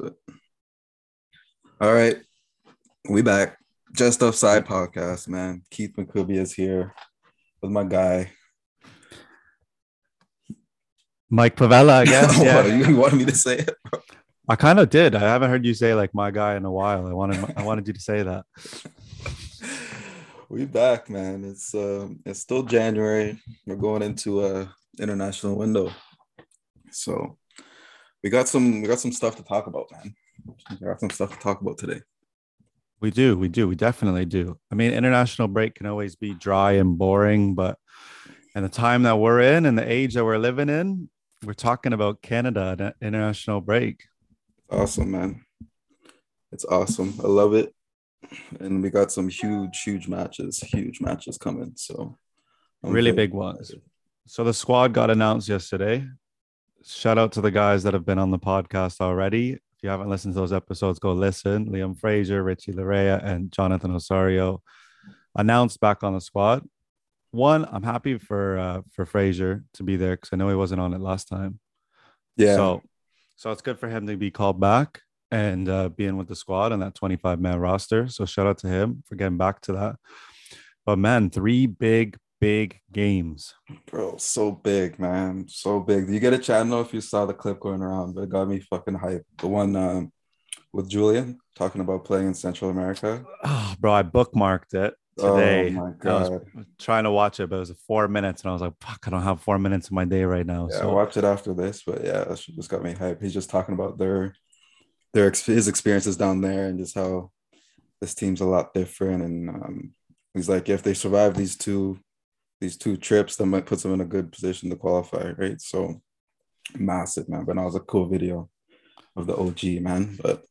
do it. All right. We back. Just Offside Podcast, man. Keith McCubby is here with my guy. Mike Pavella, I guess. Yeah. You wanted me to say it? Bro. I kind of did. I haven't heard you say like my guy in a while. I wanted you to say that. We back, man. It's still January. We're going into a international window, so we got some stuff to talk about, man. We got some stuff to talk about today. We definitely do. I mean, international break can always be dry and boring, but in the time that we're in and the age that we're living in, we're talking about Canada at international break. Awesome, man. It's awesome. I love it. And we got some huge matches coming. So really big ones. So the squad got announced yesterday. Shout out to the guys that have been on the podcast already. If you haven't listened to those episodes, go listen. Liam Frazier, Richie Laryea, and Jonathan Osorio announced back on the squad. One, I'm happy for Frazier to be there because I know he wasn't on it last time. Yeah. So it's good for him to be called back and being with the squad and that 25-man roster. So shout out to him for getting back to that. But, man, 3 big games. Bro, so big, man. So big. You get a channel if you saw the clip going around, but it got me fucking hyped. The one with Julian talking about playing in Central America. Oh, bro, I bookmarked it today. Oh my God. I was trying to watch it, but it was 4 minutes, and I was like, fuck, I don't have 4 minutes of my day right now. Yeah, so I watched it after this, but yeah, that just got me hyped. He's just talking about his experiences down there and just how this team's a lot different, and he's like, if they survive these two trips, that might put them in a good position to qualify, right? So massive, man. But that was a cool video of the OG, man. But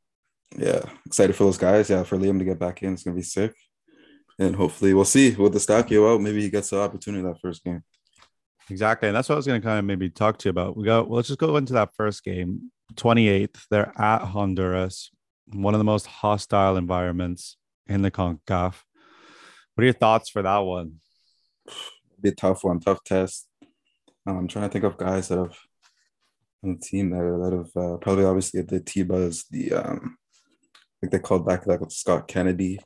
yeah, excited for those guys. Yeah, for Liam to get back in, it's gonna be sick. And hopefully we'll see with the Stacchio out, maybe he gets the opportunity that first game. Exactly. And that's what I was going to kind of maybe talk to you about. Let's just go into that first game. 28th, they're at Honduras, one of the most hostile environments in the CONCACAF. What are your thoughts for that one? It'd be a tough one, tough test. I'm trying to think of guys that have on the team that have probably obviously the T-Buzz, I think they called back like with Scott Kennedy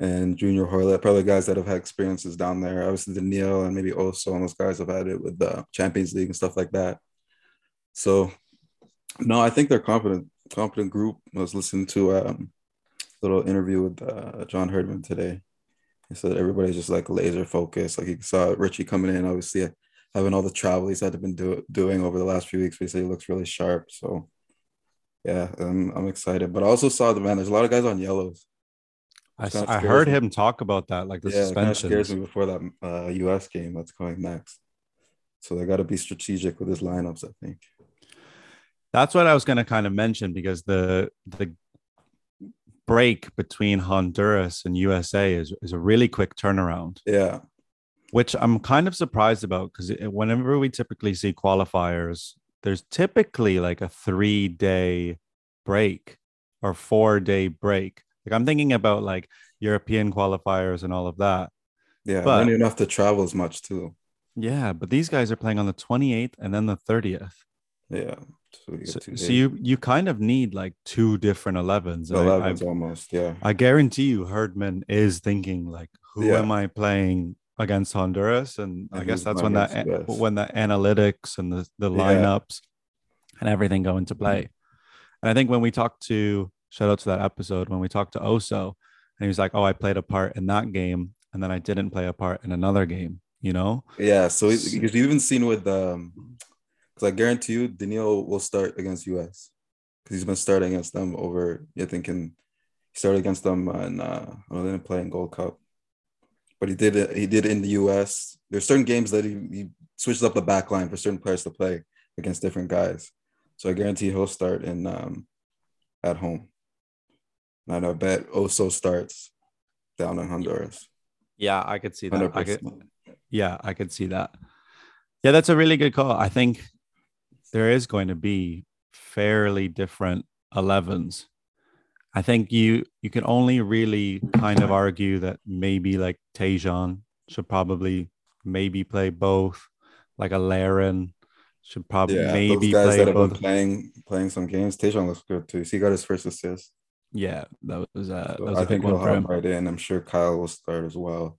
and Junior Hoylett, probably guys that have had experiences down there. Obviously Daniil and maybe Oso and those guys have had it with the Champions League and stuff like that. So, no, I think they're competent group. I was listening to a little interview with John Herdman today. He said everybody's just like laser focused. Like he saw Richie coming in, obviously having all the travel he's had to been doing over the last few weeks. But he said he looks really sharp. So, yeah, I'm excited. But I also saw there's a lot of guys on yellows. I heard him talk about that, like the suspensions. It kind of scares me before that U.S. game that's going next. So they got to be strategic with his lineups, I think. That's what I was going to kind of mention, because the break between Honduras and USA is a really quick turnaround. Yeah. Which I'm kind of surprised about, because whenever we typically see qualifiers, there's typically like a 3-day break or 4-day break. Like I'm thinking about like European qualifiers and all of that. Yeah, but not enough to travel as much too. Yeah, but these guys are playing on the 28th and then the 30th. Yeah. So you kind of need like two different 11s. 11s almost, yeah. I guarantee you Herdman is thinking like, who am I playing against Honduras? And I guess that's when the analytics and the lineups and everything go into play. Mm-hmm. And I think when we talked to, shout out to that episode, when we talked to Oso, and he was like, oh, I played a part in that game, and then I didn't play a part in another game. You know, yeah. So you've even seen with because I guarantee you, Daniil will start against US because he's been starting against them over. I think he started against them and they didn't play in Gold Cup, but he did in the US. There's certain games that he switches up the back line for certain players to play against different guys. So I guarantee he'll start in at home. And I bet Oso starts down in Honduras. Yeah, I could see that. 100%. I could see that. Yeah, that's a really good call. I think there is going to be fairly different 11s. I think you can only really kind of argue that maybe like Tejan should probably maybe play both, like a Laren should probably maybe those guys play that have been playing some games. Tejan looks good too. He got his first assist. Yeah, that was I think he'll hop right in. I'm sure Kyle will start as well.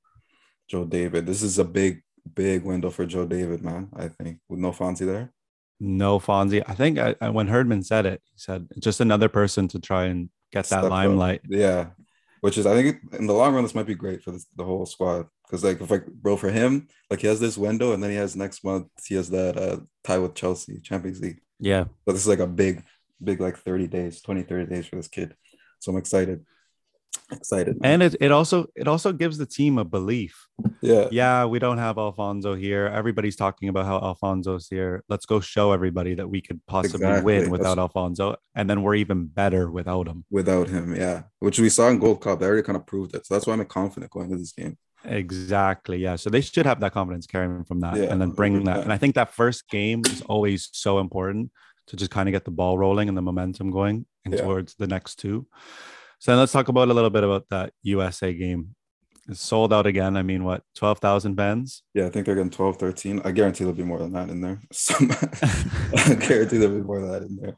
Joe David. This is a big window for Joe David, man. I think with no Fonzie there. No Fonzie. I think when Herdman said it, he said just another person to try and get that limelight. Yeah, which is, I think in the long run, this might be great for the whole squad. Because for him, he has this window, and then he has next month, he has that tie with Chelsea, Champions League. Yeah. So this is a big 30 days for this kid. So I'm excited. And it also gives the team a belief. Yeah, we don't have Alfonso here. Everybody's talking about how Alfonso's here. Let's go show everybody that we could possibly win without Alfonso, and then we're even better without him. Yeah, which we saw in Gold Cup. They already kind of proved it. So that's why I'm confident going into this game. Exactly. Yeah. So they should have that confidence carrying from that, and then bring that. And I think that first game is always so important to just kind of get the ball rolling and the momentum going towards the next two. So let's talk a little bit about that USA game. It's sold out again. 12,000 fans? Yeah, I think they're getting 12, 13. I guarantee there'll be more than that in there. I guarantee there'll be more than that in there.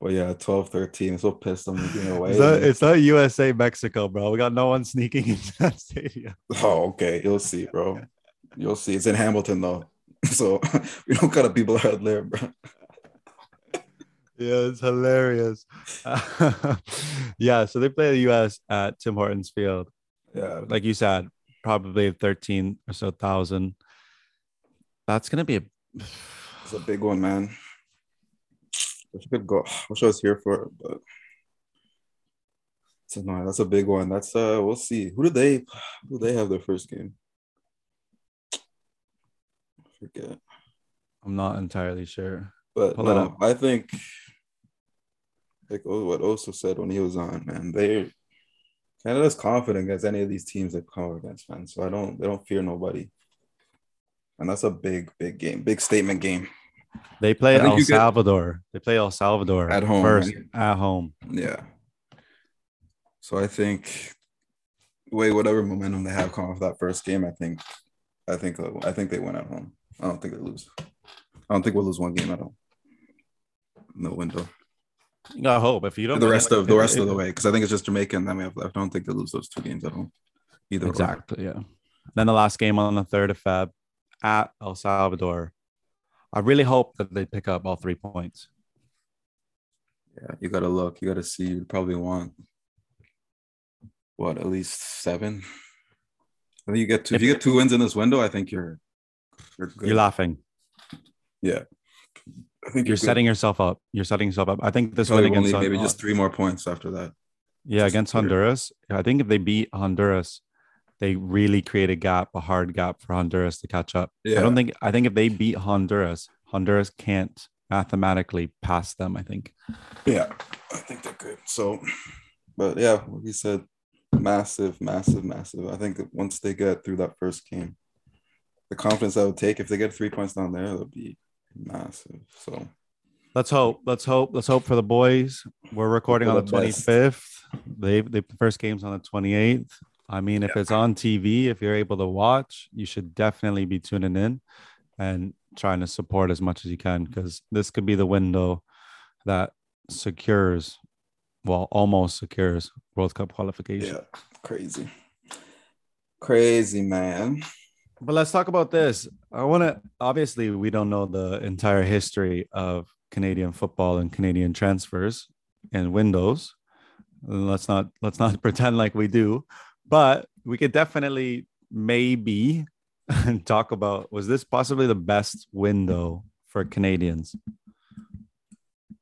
But yeah, 12, 13. So pissed on me being away. It's not USA, Mexico, bro. We got no one sneaking into that stadium. Oh, okay. You'll see, bro. You'll see. It's in Hamilton, though. So we don't got people out there, bro. Yeah, it's hilarious. So they play the U.S. at Tim Hortons Field. Yeah, like you said, probably 13 or so thousand. That's gonna be it's a big one, man. I should go. I wish I was here for it, but it's annoying. That's a big one. That's we'll see. Who do they have their first game? I forget. I'm not entirely sure. But no, I think what Oso said when he was on, man, they're kind of as confident as any of these teams that come against, man. So they don't fear nobody. And that's a big game, big statement game. They play Salvador. They play El Salvador at home. First, right? At home. Yeah. So I think whatever momentum they have coming off that first game, I think they win at home. I don't think they lose. I don't think we'll lose one game at all. No window. I hope if you don't. The rest of the way, because I think it's just Jamaica and then we have left. I don't think they lose those two games at home. Either. Exactly. Yeah. Then the last game on the 3rd of Feb at El Salvador. I really hope that they pick up all 3 points. Yeah, you gotta look. You gotta see. You probably want at least 7. I think you get two. If you get 2 wins in this window, I think you're good. You're laughing. Yeah. I think you're setting yourself up. I think this win against maybe just 3 more points after that. Yeah, against Honduras. I think if they beat Honduras, they really create a hard gap for Honduras to catch up. Yeah. I think if they beat Honduras can't mathematically pass them, I think. Yeah, I think they're good. So, but yeah, like you said, massive. I think that once they get through that first game, the confidence I would take, if they get 3 points down there, it'll be massive. So let's hope for the boys. We're recording on the 25th. The first game's on the 28th. If it's on TV, if you're able to watch, you should definitely be tuning in and trying to support as much as you can, because this could be the window that almost secures World Cup qualification. Yeah, crazy, man. But let's talk about this. Obviously, we don't know the entire history of Canadian football and Canadian transfers and windows. Let's not pretend like we do. But we could definitely maybe talk about, was this possibly the best window for Canadians?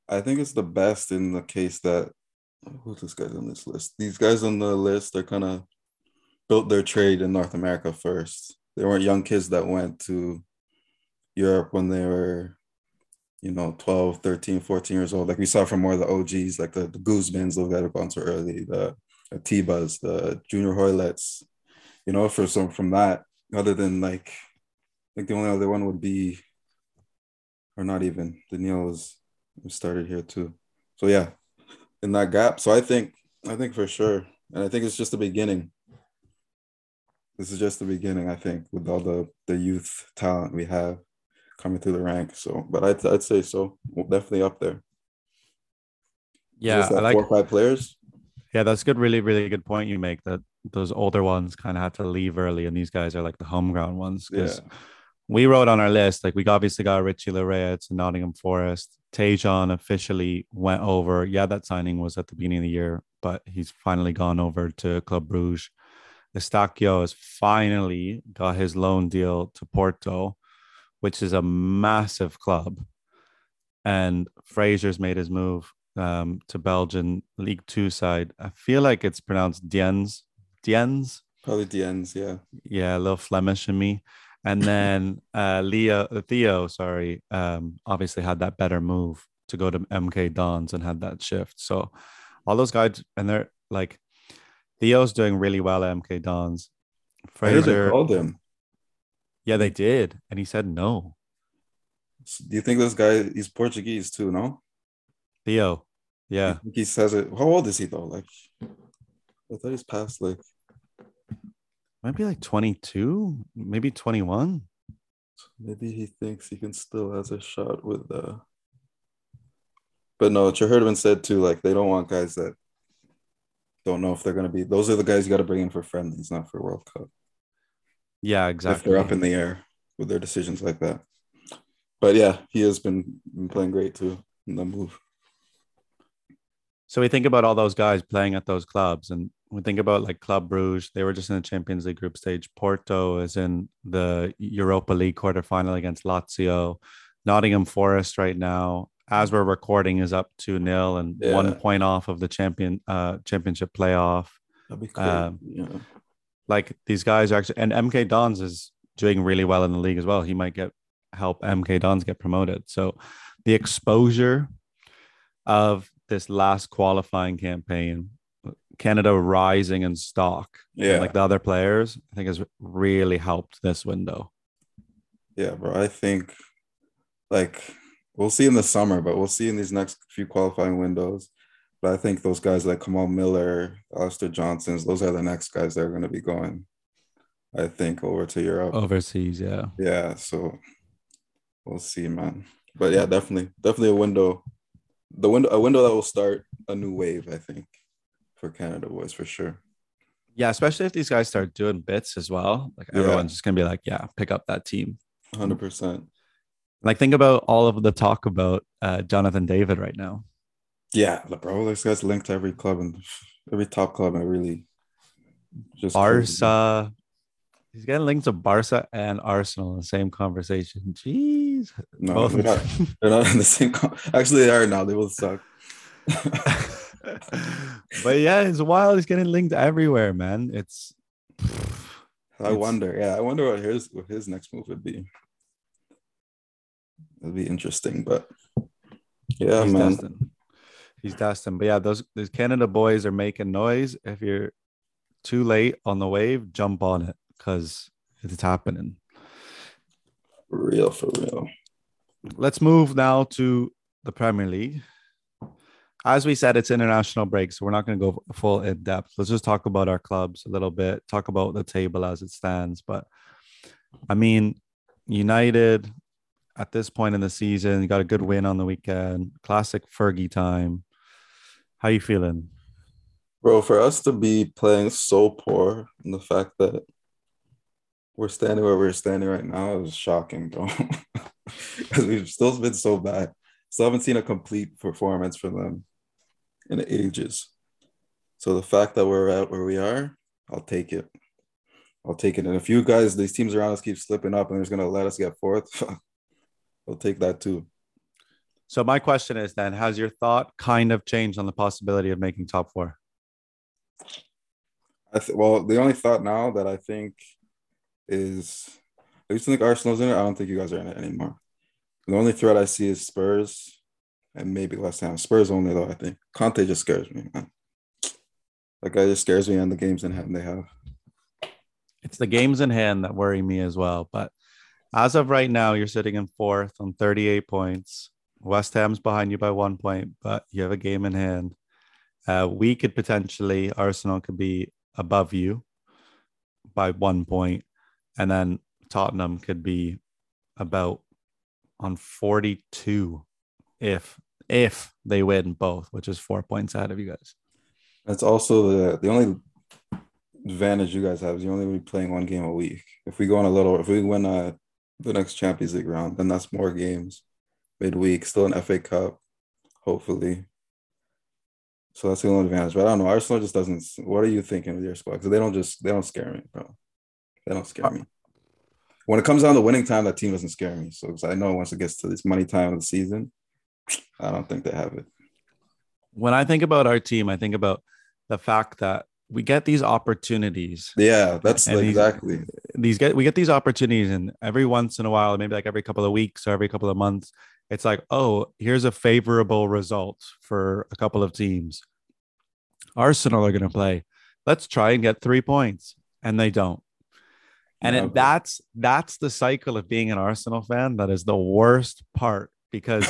I think it's the best in the case that, who's this guy on this list? These guys on the list, they're kind of built their trade in North America first. They weren't young kids that went to Europe when they were, 12, 13, 14 years old. Like we saw from more of the OGs, like the Guzmans, that have gone so early, the Atibas, the Junior Hoylets, for some from that, other than I think the only other one would be, or not even, Daniil was started here too. So yeah, in that gap. So I think for sure. And I think it's just the beginning. This is just the beginning, I think, with all the youth talent we have. coming through the ranks. So, but I'd say so. We're definitely up there. Yeah, I like 4 or 5 players. Yeah, that's good. Really, really good point you make. That those older ones kind of had to leave early, and these guys are like the homegrown ones. Because we wrote on our list, like we obviously got Richie Laryea to Nottingham Forest. Tejan officially went over. Yeah, that signing was at the beginning of the year, but he's finally gone over to Club Brugge. Estacio has finally got his loan deal to Porto, which is a massive club. And Frazier's made his move to Belgian League 2 side. I feel like it's pronounced Dienz. Dienz? Probably Dienz, yeah. Yeah, a little Flemish in me. And then Theo obviously had that better move to go to MK Dons and had that shift. So all those guys, and they're like, Theo's doing really well at MK Dons. Fraser, they called him. Yeah, they did. And he said no. So do you think this guy, he's Portuguese too, no? Theo, yeah. I think he says it. How old is he though? Like, I thought he's past like... Might be like 22, maybe 21. Maybe he thinks he can still has a shot with... But no, Herdman said too, like, they don't want guys that don't know if they're going to be... Those are the guys you got to bring in for friendlies, not for World Cup. Yeah, exactly. If they're up in the air with their decisions like that. But yeah, he has been playing great too in that move. So we think about all those guys playing at those clubs, and we think about like Club Brugge. They were just in the Champions League group stage. Porto is in the Europa League quarterfinal against Lazio. Nottingham Forest right now, as we're recording, is up 2-0 and 1 point off of the championship playoff. That'd be cool. Like these guys are actually, and MK Dons is doing really well in the league as well. He might help MK Dons get promoted. So the exposure of this last qualifying campaign, Canada rising in stock, like the other players, I think has really helped this window. Yeah, bro. I think like we'll see in the summer, but we'll see in these next few qualifying windows. But I think those guys like Kamal Miller, Alistair Johnson's, those are the next guys that are going to be going, I think, over to Europe. Overseas, yeah. Yeah, so we'll see, man. But yeah, definitely a window. A window that will start a new wave, I think, for Canada boys, for sure. Yeah, especially if these guys start doing bits as well. Like everyone's just going to be like, yeah, pick up that team. 100%. Like think about all of the talk about Jonathan David right now. Yeah, bro, this guy's linked to every club and every top club. I really just Barca. He's getting linked to Barca and Arsenal in the same conversation. Jeez. No, they're not in the same. Actually, they are now. They both suck. But yeah, it's wild. He's getting linked everywhere, man. I wonder. Yeah, I wonder what his next move would be. It'll be interesting, but yeah, he's man. He's destined. But yeah, those Canada boys are making noise. If you're too late on the wave, jump on it because it's happening. For real. Let's move now to the Premier League. As we said, it's international break, so we're not going to go full in depth. Let's just talk about our clubs a little bit, talk about the table as it stands. But I mean, United at this point in the season, you got a good win on the weekend. Classic Fergie time. How you feeling? Bro, for us to be playing so poor and the fact that we're standing where we're standing right now is shocking, bro. Because we've still been so bad. Still haven't seen a complete performance from them in ages. So the fact that we're at where we are, I'll take it. And if you guys, these teams around us keep slipping up and they're just going to let us get fourth, I'll take that too. So my question is then, has your thought kind of changed on the possibility of making top four? Well, the only thought now that I think is, I used to think Arsenal's in it. I don't think you guys are in it anymore. The only threat I see is Spurs and maybe West Ham. Spurs only, though, I think. Conte just scares me, man. That guy just scares me on the games in hand they have. It's the games in hand that worry me as well, but as of right now, you're sitting in fourth on 38 points. West Ham's behind you by 1 point, but you have a game in hand. Arsenal could be above you by 1 point. And then Tottenham could be about on 42 if they win both, which is 4 points out of you guys. That's also the only advantage you guys have is you only be playing one game a week. If we go on a little, if we win the next Champions League round, then that's more games midweek, still an FA Cup, hopefully. So that's the only advantage. But I don't know. Arsenal just doesn't. What are you thinking with your squad? Because they don't scare me, bro. They don't scare me. When it comes down to winning time, that team doesn't scare me. So I know once it gets to this money time of the season, I don't think they have it. When I think about our team, I think about the fact that we get these opportunities. Yeah, that's exactly. We get these opportunities, and every once in a while, maybe like every couple of weeks or every couple of months, it's like, oh, here's a favorable result for a couple of teams. Arsenal are going to play. Let's try and get 3 points. And they don't. And okay. That's the cycle of being an Arsenal fan. That is the worst part, because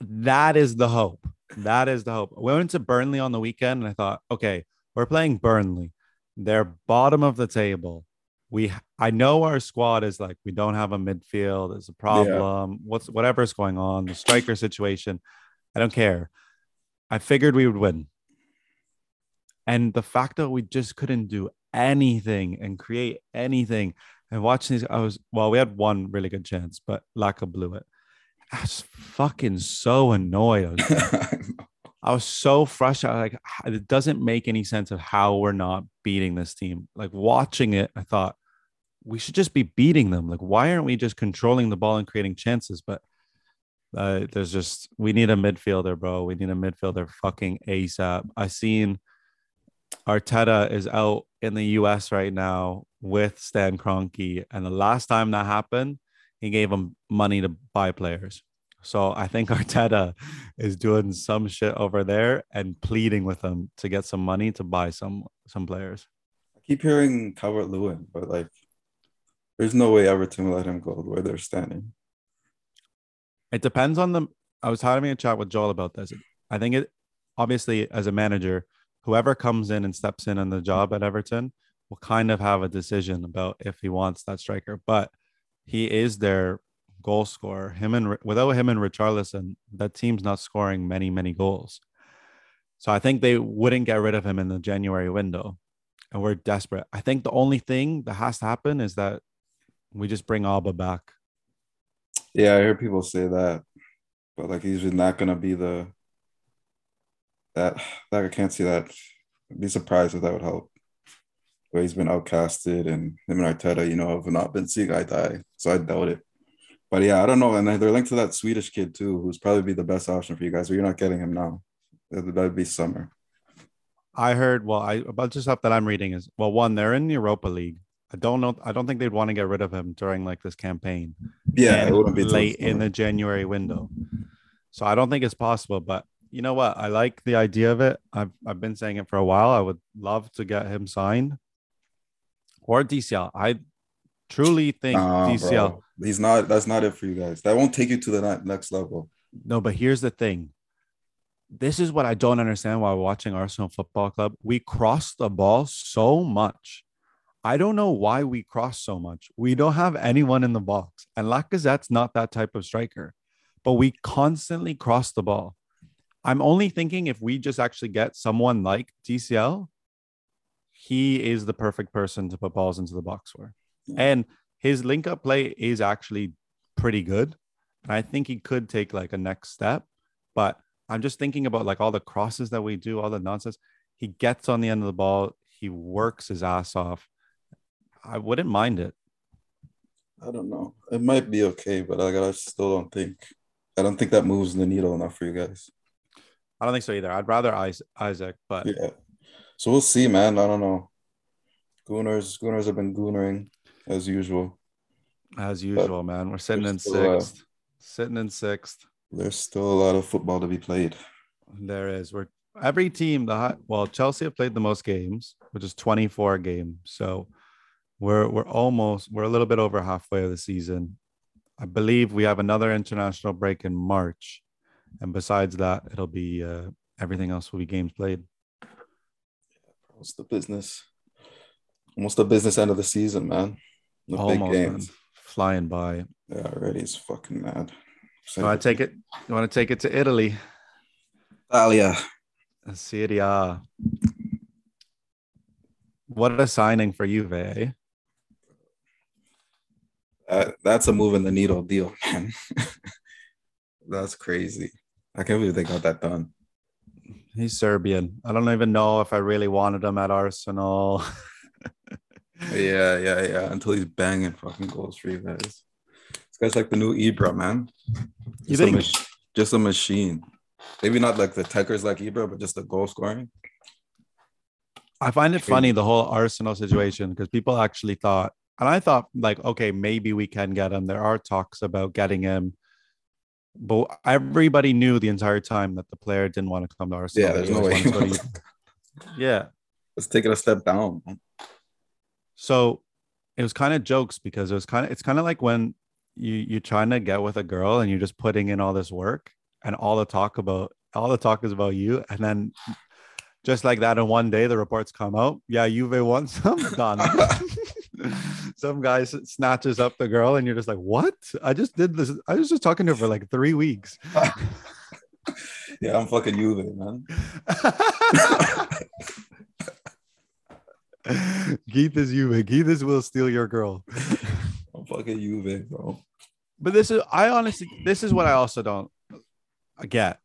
that is the hope. That is the hope. We went to Burnley on the weekend, and I thought, okay, we're playing Burnley. They're bottom of the table. I know our squad is like, we don't have a midfield. It's a problem. Yeah. Whatever's going on, the striker situation. I don't care. I figured we would win. And the fact that we just couldn't do anything and create anything and watching these, we had one really good chance, but Laka blew it. I was fucking so annoyed. I was so frustrated. Like, it doesn't make any sense of how we're not beating this team. Like, watching it, I thought, we should just be beating them. Like, why aren't we just controlling the ball and creating chances? But we need a midfielder, bro. We need a midfielder fucking ASAP. I seen Arteta is out in the US right now with Stan Kroenke. And the last time that happened, he gave him money to buy players. So I think Arteta is doing some shit over there and pleading with them to get some money to buy some players. I keep hearing Calvert-Lewin, but like, there's no way Everton will let him go where they're standing. It depends on them. I was having a chat with Joel about this. I think it, obviously, as a manager, whoever comes in and steps in on the job at Everton will kind of have a decision about if he wants that striker. But he is their goal scorer. Without him and Richarlison, that team's not scoring many, many goals. So I think they wouldn't get rid of him in the January window. And we're desperate. I think the only thing that has to happen is that we just bring Alba back. Yeah, I hear people say that, but like, he's not gonna be I can't see that. I'd be surprised if that would help. But he's been outcasted, and him and Arteta, have not been seeing eye to eye. So I doubt it. But yeah, I don't know. And they're linked to that Swedish kid too, who's probably be the best option for you guys. But you're not getting him now. That'd be summer. I heard. Well, a bunch of stuff that I'm reading is one, they're in the Europa League. I don't know. I don't think they'd want to get rid of him during like this campaign. Yeah, it wouldn't be late in the January window. So I don't think it's possible. But you know what? I like the idea of it. I've been saying it for a while. I would love to get him signed or DCL. I truly think DCL. Bro. He's not. That's not it for you guys. That won't take you to the next level. No, but here's the thing. This is what I don't understand while watching Arsenal Football Club. We cross the ball so much. I don't know why we cross so much. We don't have anyone in the box. And Lacazette's not that type of striker. But we constantly cross the ball. I'm only thinking if we just actually get someone like DCL, he is the perfect person to put balls into the box for. And his link-up play is actually pretty good. And I think he could take like a next step. But I'm just thinking about like all the crosses that we do, all the nonsense. He gets on the end of the ball. He works his ass off. I wouldn't mind it. I don't know. It might be okay, but I still don't think. I don't think that moves the needle enough for you guys. I don't think so either. I'd rather Isaac, but yeah. So we'll see, man. I don't know. Gooners have been goonering as usual. As usual, but man. We're sitting in sixth. There's still a lot of football to be played. There is. Every team. Chelsea have played the most games, which is 24 games. So. We're a little bit over halfway of the season. I believe we have another international break in March. And besides that, it'll be everything else will be games played. What's the business? Almost the business end of the season, man. The big games. Man. flying by. Yeah, it really is fucking mad. So I take it. You want to take it to Italy? Italia. Serie A. What a signing for Juve, eh? That's a move in the needle deal, man. That's crazy. I can't believe they got that done. He's Serbian. I don't even know if I really wanted him at Arsenal. Yeah. Until he's banging fucking goals for you guys. This guy's like the new Ibra, man. You think? Just a machine. Maybe not like the techers like Ibra, but just the goal scoring. I find it funny, the whole Arsenal situation, because people actually thought, and I thought, like, okay, maybe we can get him. There are talks about getting him. But everybody knew the entire time that the player didn't want to come to Arsenal. Yeah, there's no way. Yeah. Let's take it a step down. So it was kind of jokes, because it was kind of, it's kind of like when you're trying to get with a girl and you're just putting in all this work and all the talk is about you. And then just like that, in one day, the reports come out. Yeah, Juve won some. Done. Some guy snatches up the girl and you're just like, what? I just did this. I was just talking to her for like 3 weeks. Yeah, I'm fucking Juve, man. Keith is Juve. Keith is will steal your girl. I'm fucking Juve, bro. But this is what I also don't get.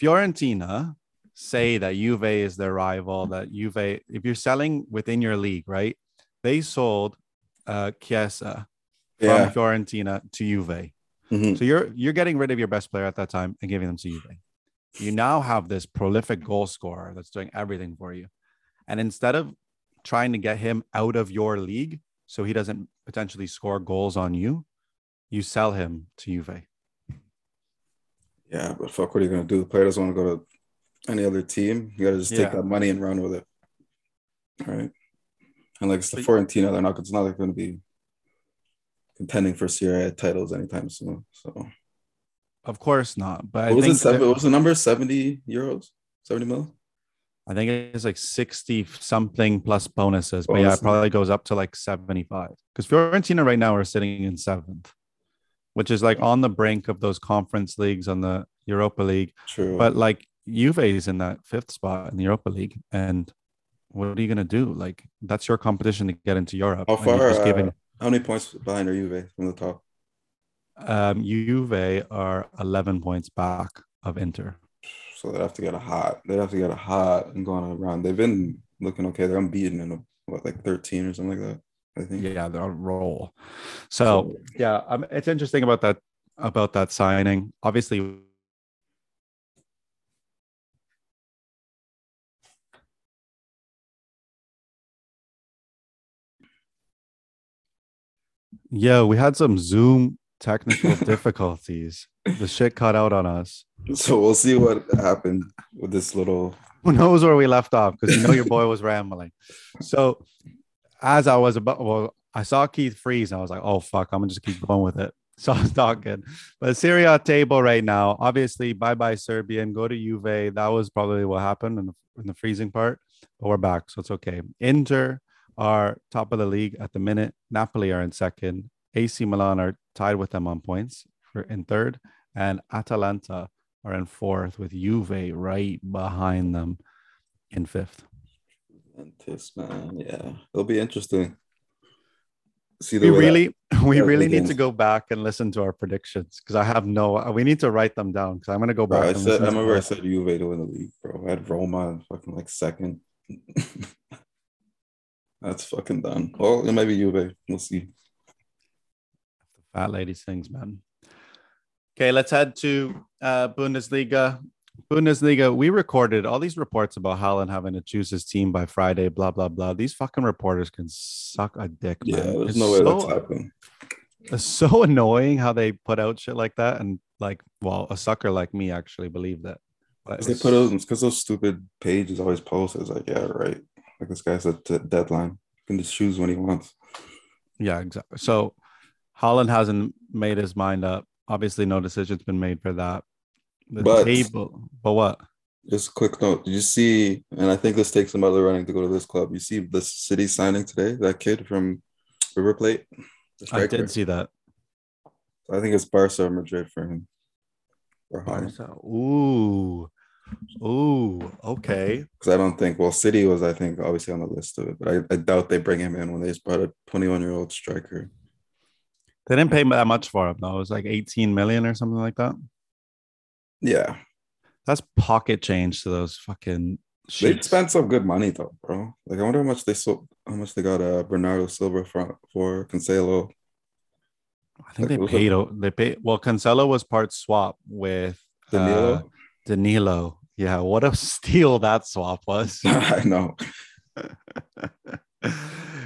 Fiorentina say that Juve is their rival, that Juve, if you're selling within your league, right? They sold Chiesa from Fiorentina to Juve. Mm-hmm. So you're getting rid of your best player at that time and giving them to Juve. You now have this prolific goal scorer that's doing everything for you. And instead of trying to get him out of your league so he doesn't potentially score goals on you, you sell him to Juve. Yeah, but fuck, what are you going to do? The player doesn't want to go to any other team. You got to just take that money and run with it. All right. And like it's the Fiorentina, it's not like going to be contending for Serie A titles anytime soon. So, of course not. But what was the number? 70 euros, 70 mil. I think it's like 60 something plus bonuses. But it probably goes up to like 75. Because Fiorentina right now are sitting in 7th, which is like on the brink of those conference leagues on the Europa League. True. But like Juve is in that 5th spot in the Europa League, and what are you gonna do? Like, that's your competition to get into Europe. How far? How many points behind are Juve from the top? Juve are 11 points back of Inter. So they'd have to get a hot and go on a round. They've been looking okay. They're unbeaten in like 13 or something like that, I think. Yeah, they're on roll. So yeah, it's interesting about that signing. Obviously. Yeah, we had some Zoom technical difficulties. The shit cut out on us. So we'll see what happened with this little... Who knows where we left off, because your boy was rambling. So as I was I saw Keith freeze, and I was like, oh, fuck, I'm going to just keep going with it. So I was talking. But Serie A table right now, obviously, bye-bye Serbian, go to Juve. That was probably what happened in the freezing part. But we're back, so it's okay. Inter are top of the league at the minute. Napoli are in 2nd. AC Milan are tied with them on points in 3rd. And Atalanta are in 4th, with Juve right behind them in 5th. Juventus, man, yeah. It'll be interesting. See the we really need to go back and listen to our predictions, because we need to write them down, because I'm going to go back. I remember I said Juve to win the league, bro. I had Roma in fucking like 2nd. That's fucking done. Well, it might be Juve. We'll see. Fat lady sings, man. Okay, let's head to Bundesliga. Bundesliga, we recorded all these reports about Haaland having to choose his team by Friday, blah, blah, blah. These fucking reporters can suck a dick, man. Yeah, there's no way that's happening. It's so annoying how they put out shit like that. And like, well, a sucker like me actually believed that. But they put out, because those stupid pages always post. It's like, yeah, right. Like, this guy's a deadline. He can just choose when he wants. Yeah, exactly. So Haaland hasn't made his mind up. Obviously, no decision's been made for that. But what? Just a quick note. Did you see, and I think this takes some other running to go to this club, you see the City signing today, that kid from River Plate? I did see that. I think it's Barca or Madrid for him. Or Barca. Ooh. Okay. Because I don't think. Well, City was, I think, obviously on the list of it, but I doubt they bring him in when they just brought a 21-year-old striker. They didn't pay that much for him, though. It was like 18 million or something like that. Yeah. That's pocket change to those fucking sheets. They spent some good money though, bro. Like, I wonder how much they sold, how much they got Bernardo Silva for Cancelo. I think like, they paid. Well, Cancelo was part swap with Danilo. Yeah, what a steal that swap was. I know.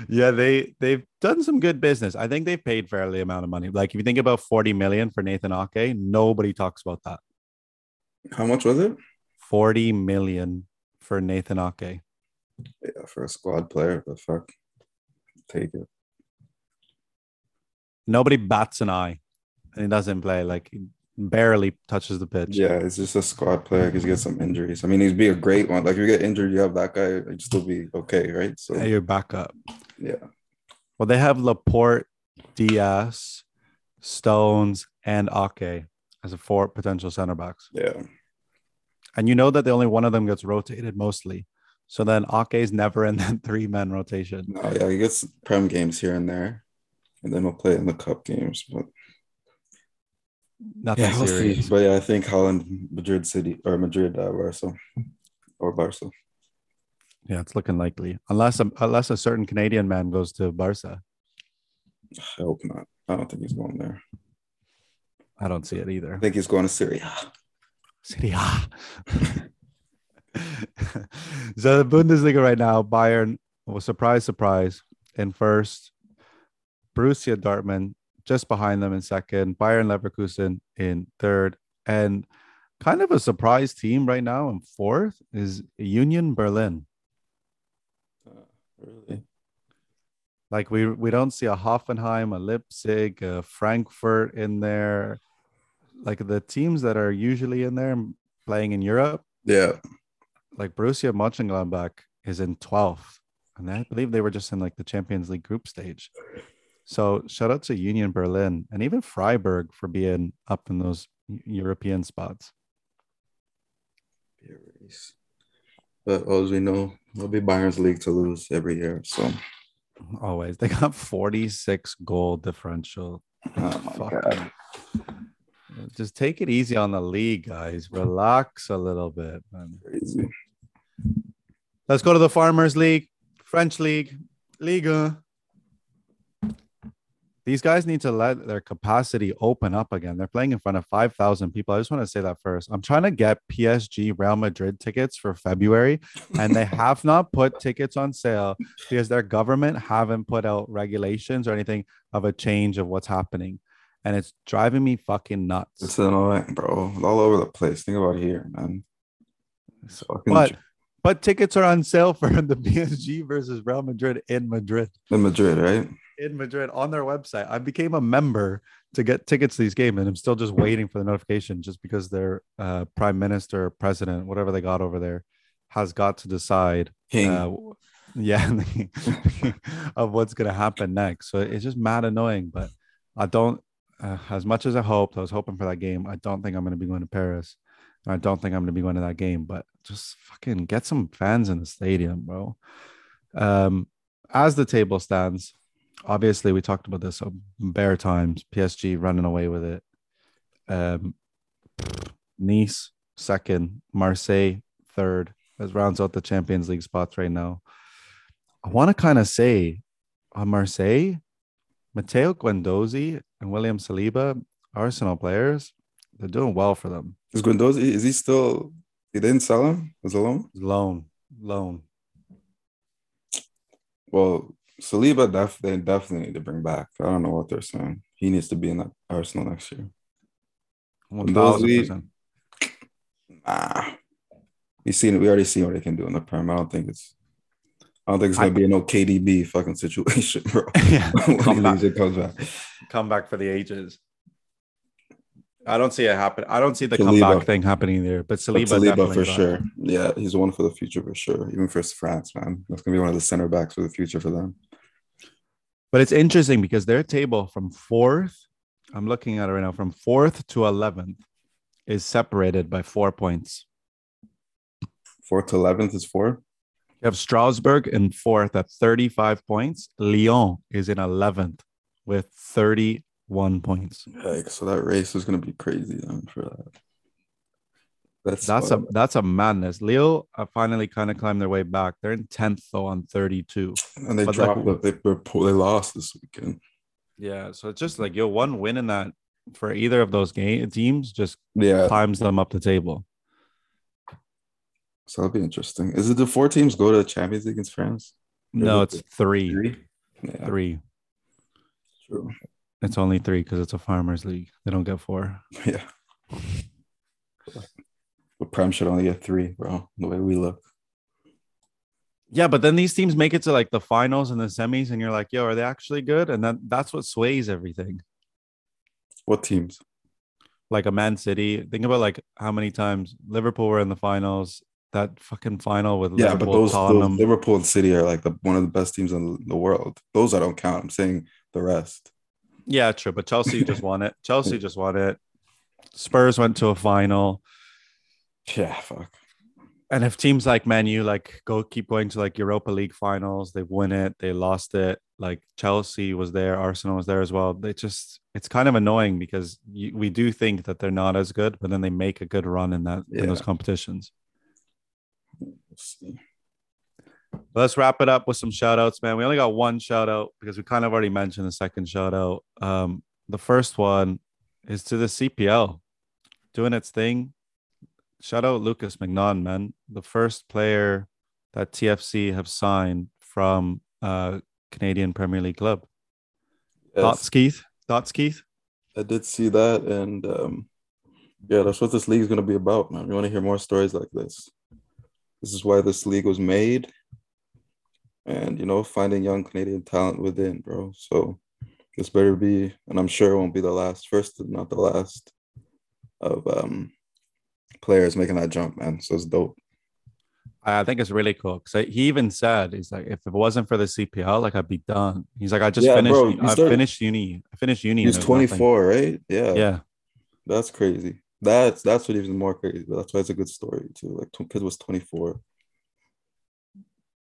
Yeah, they've done some good business. I think they've paid fairly amount of money. Like, if you think about 40 million for Nathan Ake, nobody talks about that. How much was it? 40 million for Nathan Ake. Yeah, for a squad player, the fuck, take it. Nobody bats an eye, and he doesn't play. Like, he barely touches the pitch. Yeah, it's just a squad player because he gets some injuries. I mean, he'd be a great one. Like, if you get injured, you have that guy, it'd still be okay, right? So yeah, you're back up. Yeah. Well, they have Laporte, Diaz, Stones, and Ake as a four potential center backs. Yeah. And you know that the only one of them gets rotated mostly. So then Ake's never in that three-man rotation. No, yeah, he gets prem games here and there. And then we'll play in the cup games. But nothing serious. But yeah, I think Holland, Madrid City, or Madrid, Barca. Yeah, it's looking likely. Unless a certain Canadian man goes to Barca. I hope not. I don't think he's going there. I don't see it either. I think he's going to Serie A. So the Bundesliga right now, Bayern, well, surprise, in first. Borussia Dortmund just behind them in second. Bayern Leverkusen in third. And kind of a surprise team right now in fourth is Union Berlin. Really? Like, we don't see a Hoffenheim, a Leipzig, a Frankfurt in there. Like, the teams that are usually in there playing in Europe. Yeah. Like, Borussia Mönchengladbach is in 12th. And I believe they were just in, like, the Champions League group stage. So shout out to Union Berlin and even Freiburg for being up in those European spots. But as we know, it'll be Bayern's league to lose every year. So always. They got 46 goal differential. Oh my God. Just take it easy on the league, guys. Relax a little bit, man. Crazy. Let's go to the Farmers League, French League, Liga. These guys need to let their capacity open up again. They're playing in front of 5,000 people. I just want to say that first. I'm trying to get PSG Real Madrid tickets for February, and they have not put tickets on sale because their government haven't put out regulations or anything of a change of what's happening. And it's driving me fucking nuts. It's annoying, bro. All over the place. Think about here, man. But tickets are on sale for the PSG versus Real Madrid in Madrid. In Madrid, right? In Madrid on their website. I became a member to get tickets to these games, and I'm still just waiting for the notification just because their prime minister, president, whatever they got over there, has got to decide of what's going to happen next. So it's just mad annoying, but I don't, as much as I was hoping for that game, I don't think I'm going to be going to Paris. I don't think I'm going to be going to that game, but just fucking get some fans in the stadium, bro. As the table stands, obviously we talked about this a bare times. PSG running away with it. Nice second, Marseille third. That rounds out the Champions League spots right now. I want to kind of say on Marseille, Matteo Guendouzi and William Saliba, Arsenal players, they're doing well for them. Is Guendouzi, is he still, they didn't sell him? Was it a loan? Loan. Well, Saliba, they definitely need to bring back. I don't know what they're saying. He needs to be in Arsenal next year. 1,000%. We already seen what they can do in the Prem. I don't think it's going to be an OKDB fucking situation, bro. Yeah. Comeback for the ages. I don't see it happen. I don't see the comeback thing happening there. But Saliba for sure. Yeah, he's one for the future for sure. Even for France, man. That's going to be one of the center backs for the future for them. But it's interesting because their table from fourth, I'm looking at it right now, from fourth to 11th is separated by 4 points. Fourth to 11th is four. You have Strasbourg in fourth at 35 points. Lyon is in 11th with 31 points. Heck, so that race is going to be crazy. I'm sure that. That's a madness. Lille finally kind of climbed their way back. They're in 10th though on 32, and they dropped. Like, they lost this weekend. Yeah, so it's just like one win in that for either of those teams just climbs them up the table. So that'll be interesting. Is it the four teams go to the Champions League in France? No, it's three. Yeah. Three. True. It's only three because it's a Farmers League. They don't get four. Yeah. But Prem should only get three, bro, the way we look. Yeah, but then these teams make it to like the finals and the semis, and you're like, yo, are they actually good? And that's what sways everything. What teams? Like a Man City. Think about like how many times Liverpool were in the finals. That fucking final with Liverpool. Yeah, but those Liverpool and City are like one of the best teams in the world. Those I don't count. I'm saying the rest. Yeah, true. But Chelsea just won it. Chelsea just won it. Spurs went to a final. Yeah, fuck. And if teams like Man U keep going to like Europa League finals, they win it, they lost it. Like Chelsea was there, Arsenal was there as well. It's kind of annoying because we do think that they're not as good, but then they make a good run in those competitions. Let's wrap it up with some shout outs, man. We only got one shout out because we kind of already mentioned the second shout out. The first one is to the CPL doing its thing. Shout out Lucas McNaughton, man. The first player that TFC have signed from Canadian Premier League club. Yes. Thoughts, Keith? I did see that. And that's what this league is going to be about, man. You want to hear more stories like this. This is why this league was made. And, finding young Canadian talent within, bro. So this better be, and I'm sure it won't be the last, first, not the last of players making that jump, man. So it's dope. I think it's really cool. So he even said, he's like, if it wasn't for the CPL, like I'd be done. He's like, I finished uni. He's 24, right? Yeah. That's crazy. That's what even more crazy. That's why it's a good story too. Like kid was 24.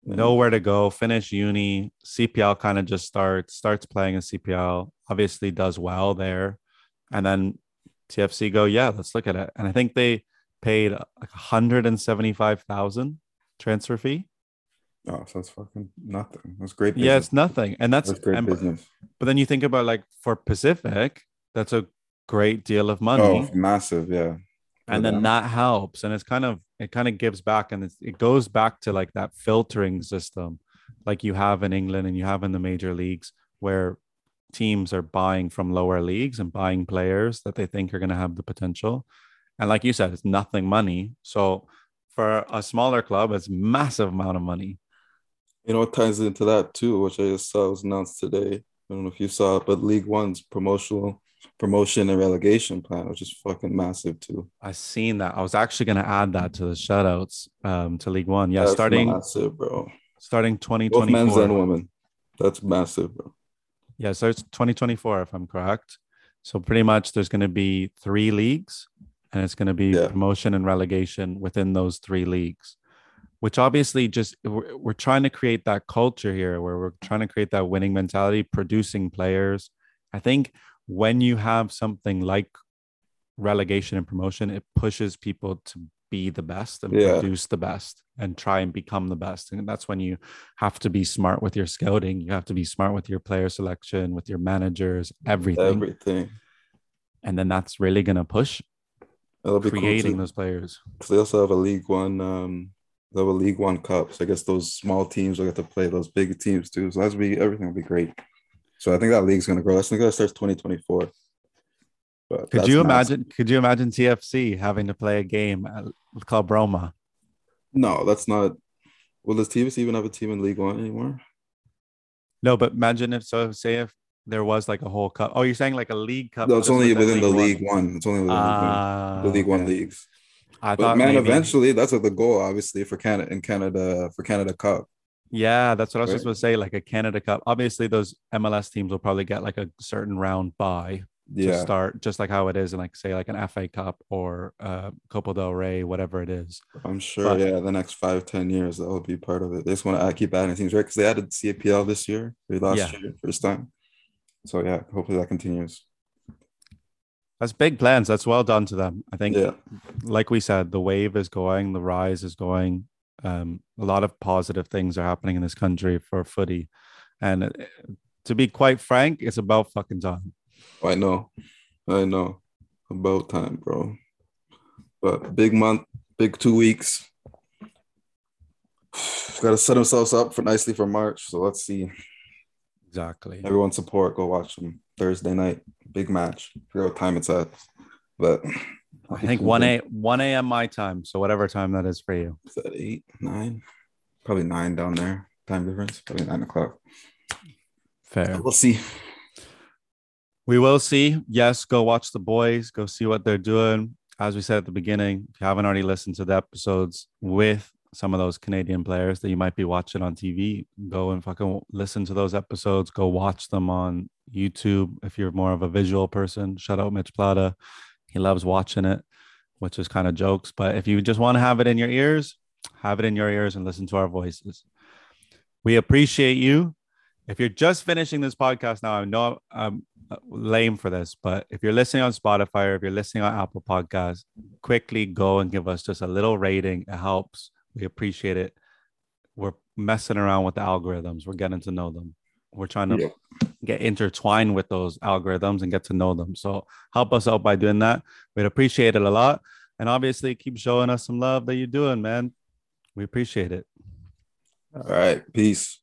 Nowhere to go. Finish uni. CPL kind of just starts playing in CPL. Obviously does well there. And then TFC go, let's look at it. And I think they paid like $175,000 transfer fee. Oh, so it's fucking nothing. That's great business. Yeah, it's nothing. And that's great business. But then you think about like for Pacific, that's a great deal of money. Oh, massive, yeah. And then that helps. And it kind of gives back, and it goes back to like that filtering system like you have in England and you have in the major leagues where teams are buying from lower leagues and buying players that they think are going to have the potential. And like you said, it's nothing money. So for a smaller club, it's massive amount of money. It ties into that too, which I just saw was announced today. I don't know if you saw it, but League One's promotion and relegation plan, which is fucking massive too. I seen that. I was actually going to add that to the shoutouts to League One. Yeah, that's starting massive, bro. Starting 2024. Both men's and women. That's massive, bro. Yeah, so it's 2024 if I'm correct. So pretty much there's going to be three leagues, and it's going to be promotion and relegation within those three leagues, which obviously just we're trying to create that culture here where we're trying to create that winning mentality, producing players. I think when you have something like relegation and promotion, it pushes people to be the best and produce the best and try and become the best. And that's when you have to be smart with your scouting. You have to be smart with your player selection, with your managers, everything. And then that's really going to push creating those players. So they also have a League One, they have a League One Cup. So I guess those small teams will get to play those big teams too. So everything will be great. So I think that league's going to grow. I think that starts 2024. But could you imagine TFC having to play a game called Broma? No, that's not. Well, does TFC even have a team in League One anymore? No, but imagine if there was like a whole cup. Oh, you're saying like a league cup? No, it's only within the League One. It's only within the League One leagues. I thought, man, eventually that's like the goal, obviously, for Canada Cup. Yeah, that's what I was just going to say, like a Canada Cup. Obviously, those MLS teams will probably get like a certain round bye to start, just like how it is in like, say, like an FA Cup or Copa del Rey, whatever it is. I'm sure, but, yeah, the next 5-10 years, that will be part of it. They just want to keep adding things, right? Because they added CPL this year, last year, first time. So, yeah, hopefully that continues. That's big plans. That's well done to them. I think, like we said, the wave is going, the rise is going. A lot of positive things are happening in this country for footy. And to be quite frank, it's about fucking time. I know. About time, bro. But big month, big 2 weeks. Got to set themselves up for nicely for March. So let's see. Exactly. Everyone support. Go watch them Thursday night. Big match. I forget what time it's at. But... I think 1 a.m. my time. So whatever time that is for you. Is that 8, 9? Probably 9 down there. Time difference. Probably 9 o'clock. Fair. So we'll see. We will see. Yes, go watch the boys. Go see what they're doing. As we said at the beginning, if you haven't already listened to the episodes with some of those Canadian players that you might be watching on TV, go and fucking listen to those episodes. Go watch them on YouTube. If you're more of a visual person, shout out Mitch Plata. He loves watching it, which is kind of jokes. But if you just want to have it in your ears, have it in your ears and listen to our voices. We appreciate you. If you're just finishing this podcast now, I know I'm lame for this, but if you're listening on Spotify or if you're listening on Apple Podcasts, quickly go and give us just a little rating. It helps. We appreciate it. We're messing around with the algorithms. We're getting to know them. We're trying to get intertwined with those algorithms and get to know them. So help us out by doing that. We'd appreciate it a lot. And obviously keep showing us some love that you're doing, man. We appreciate it. All right. Peace.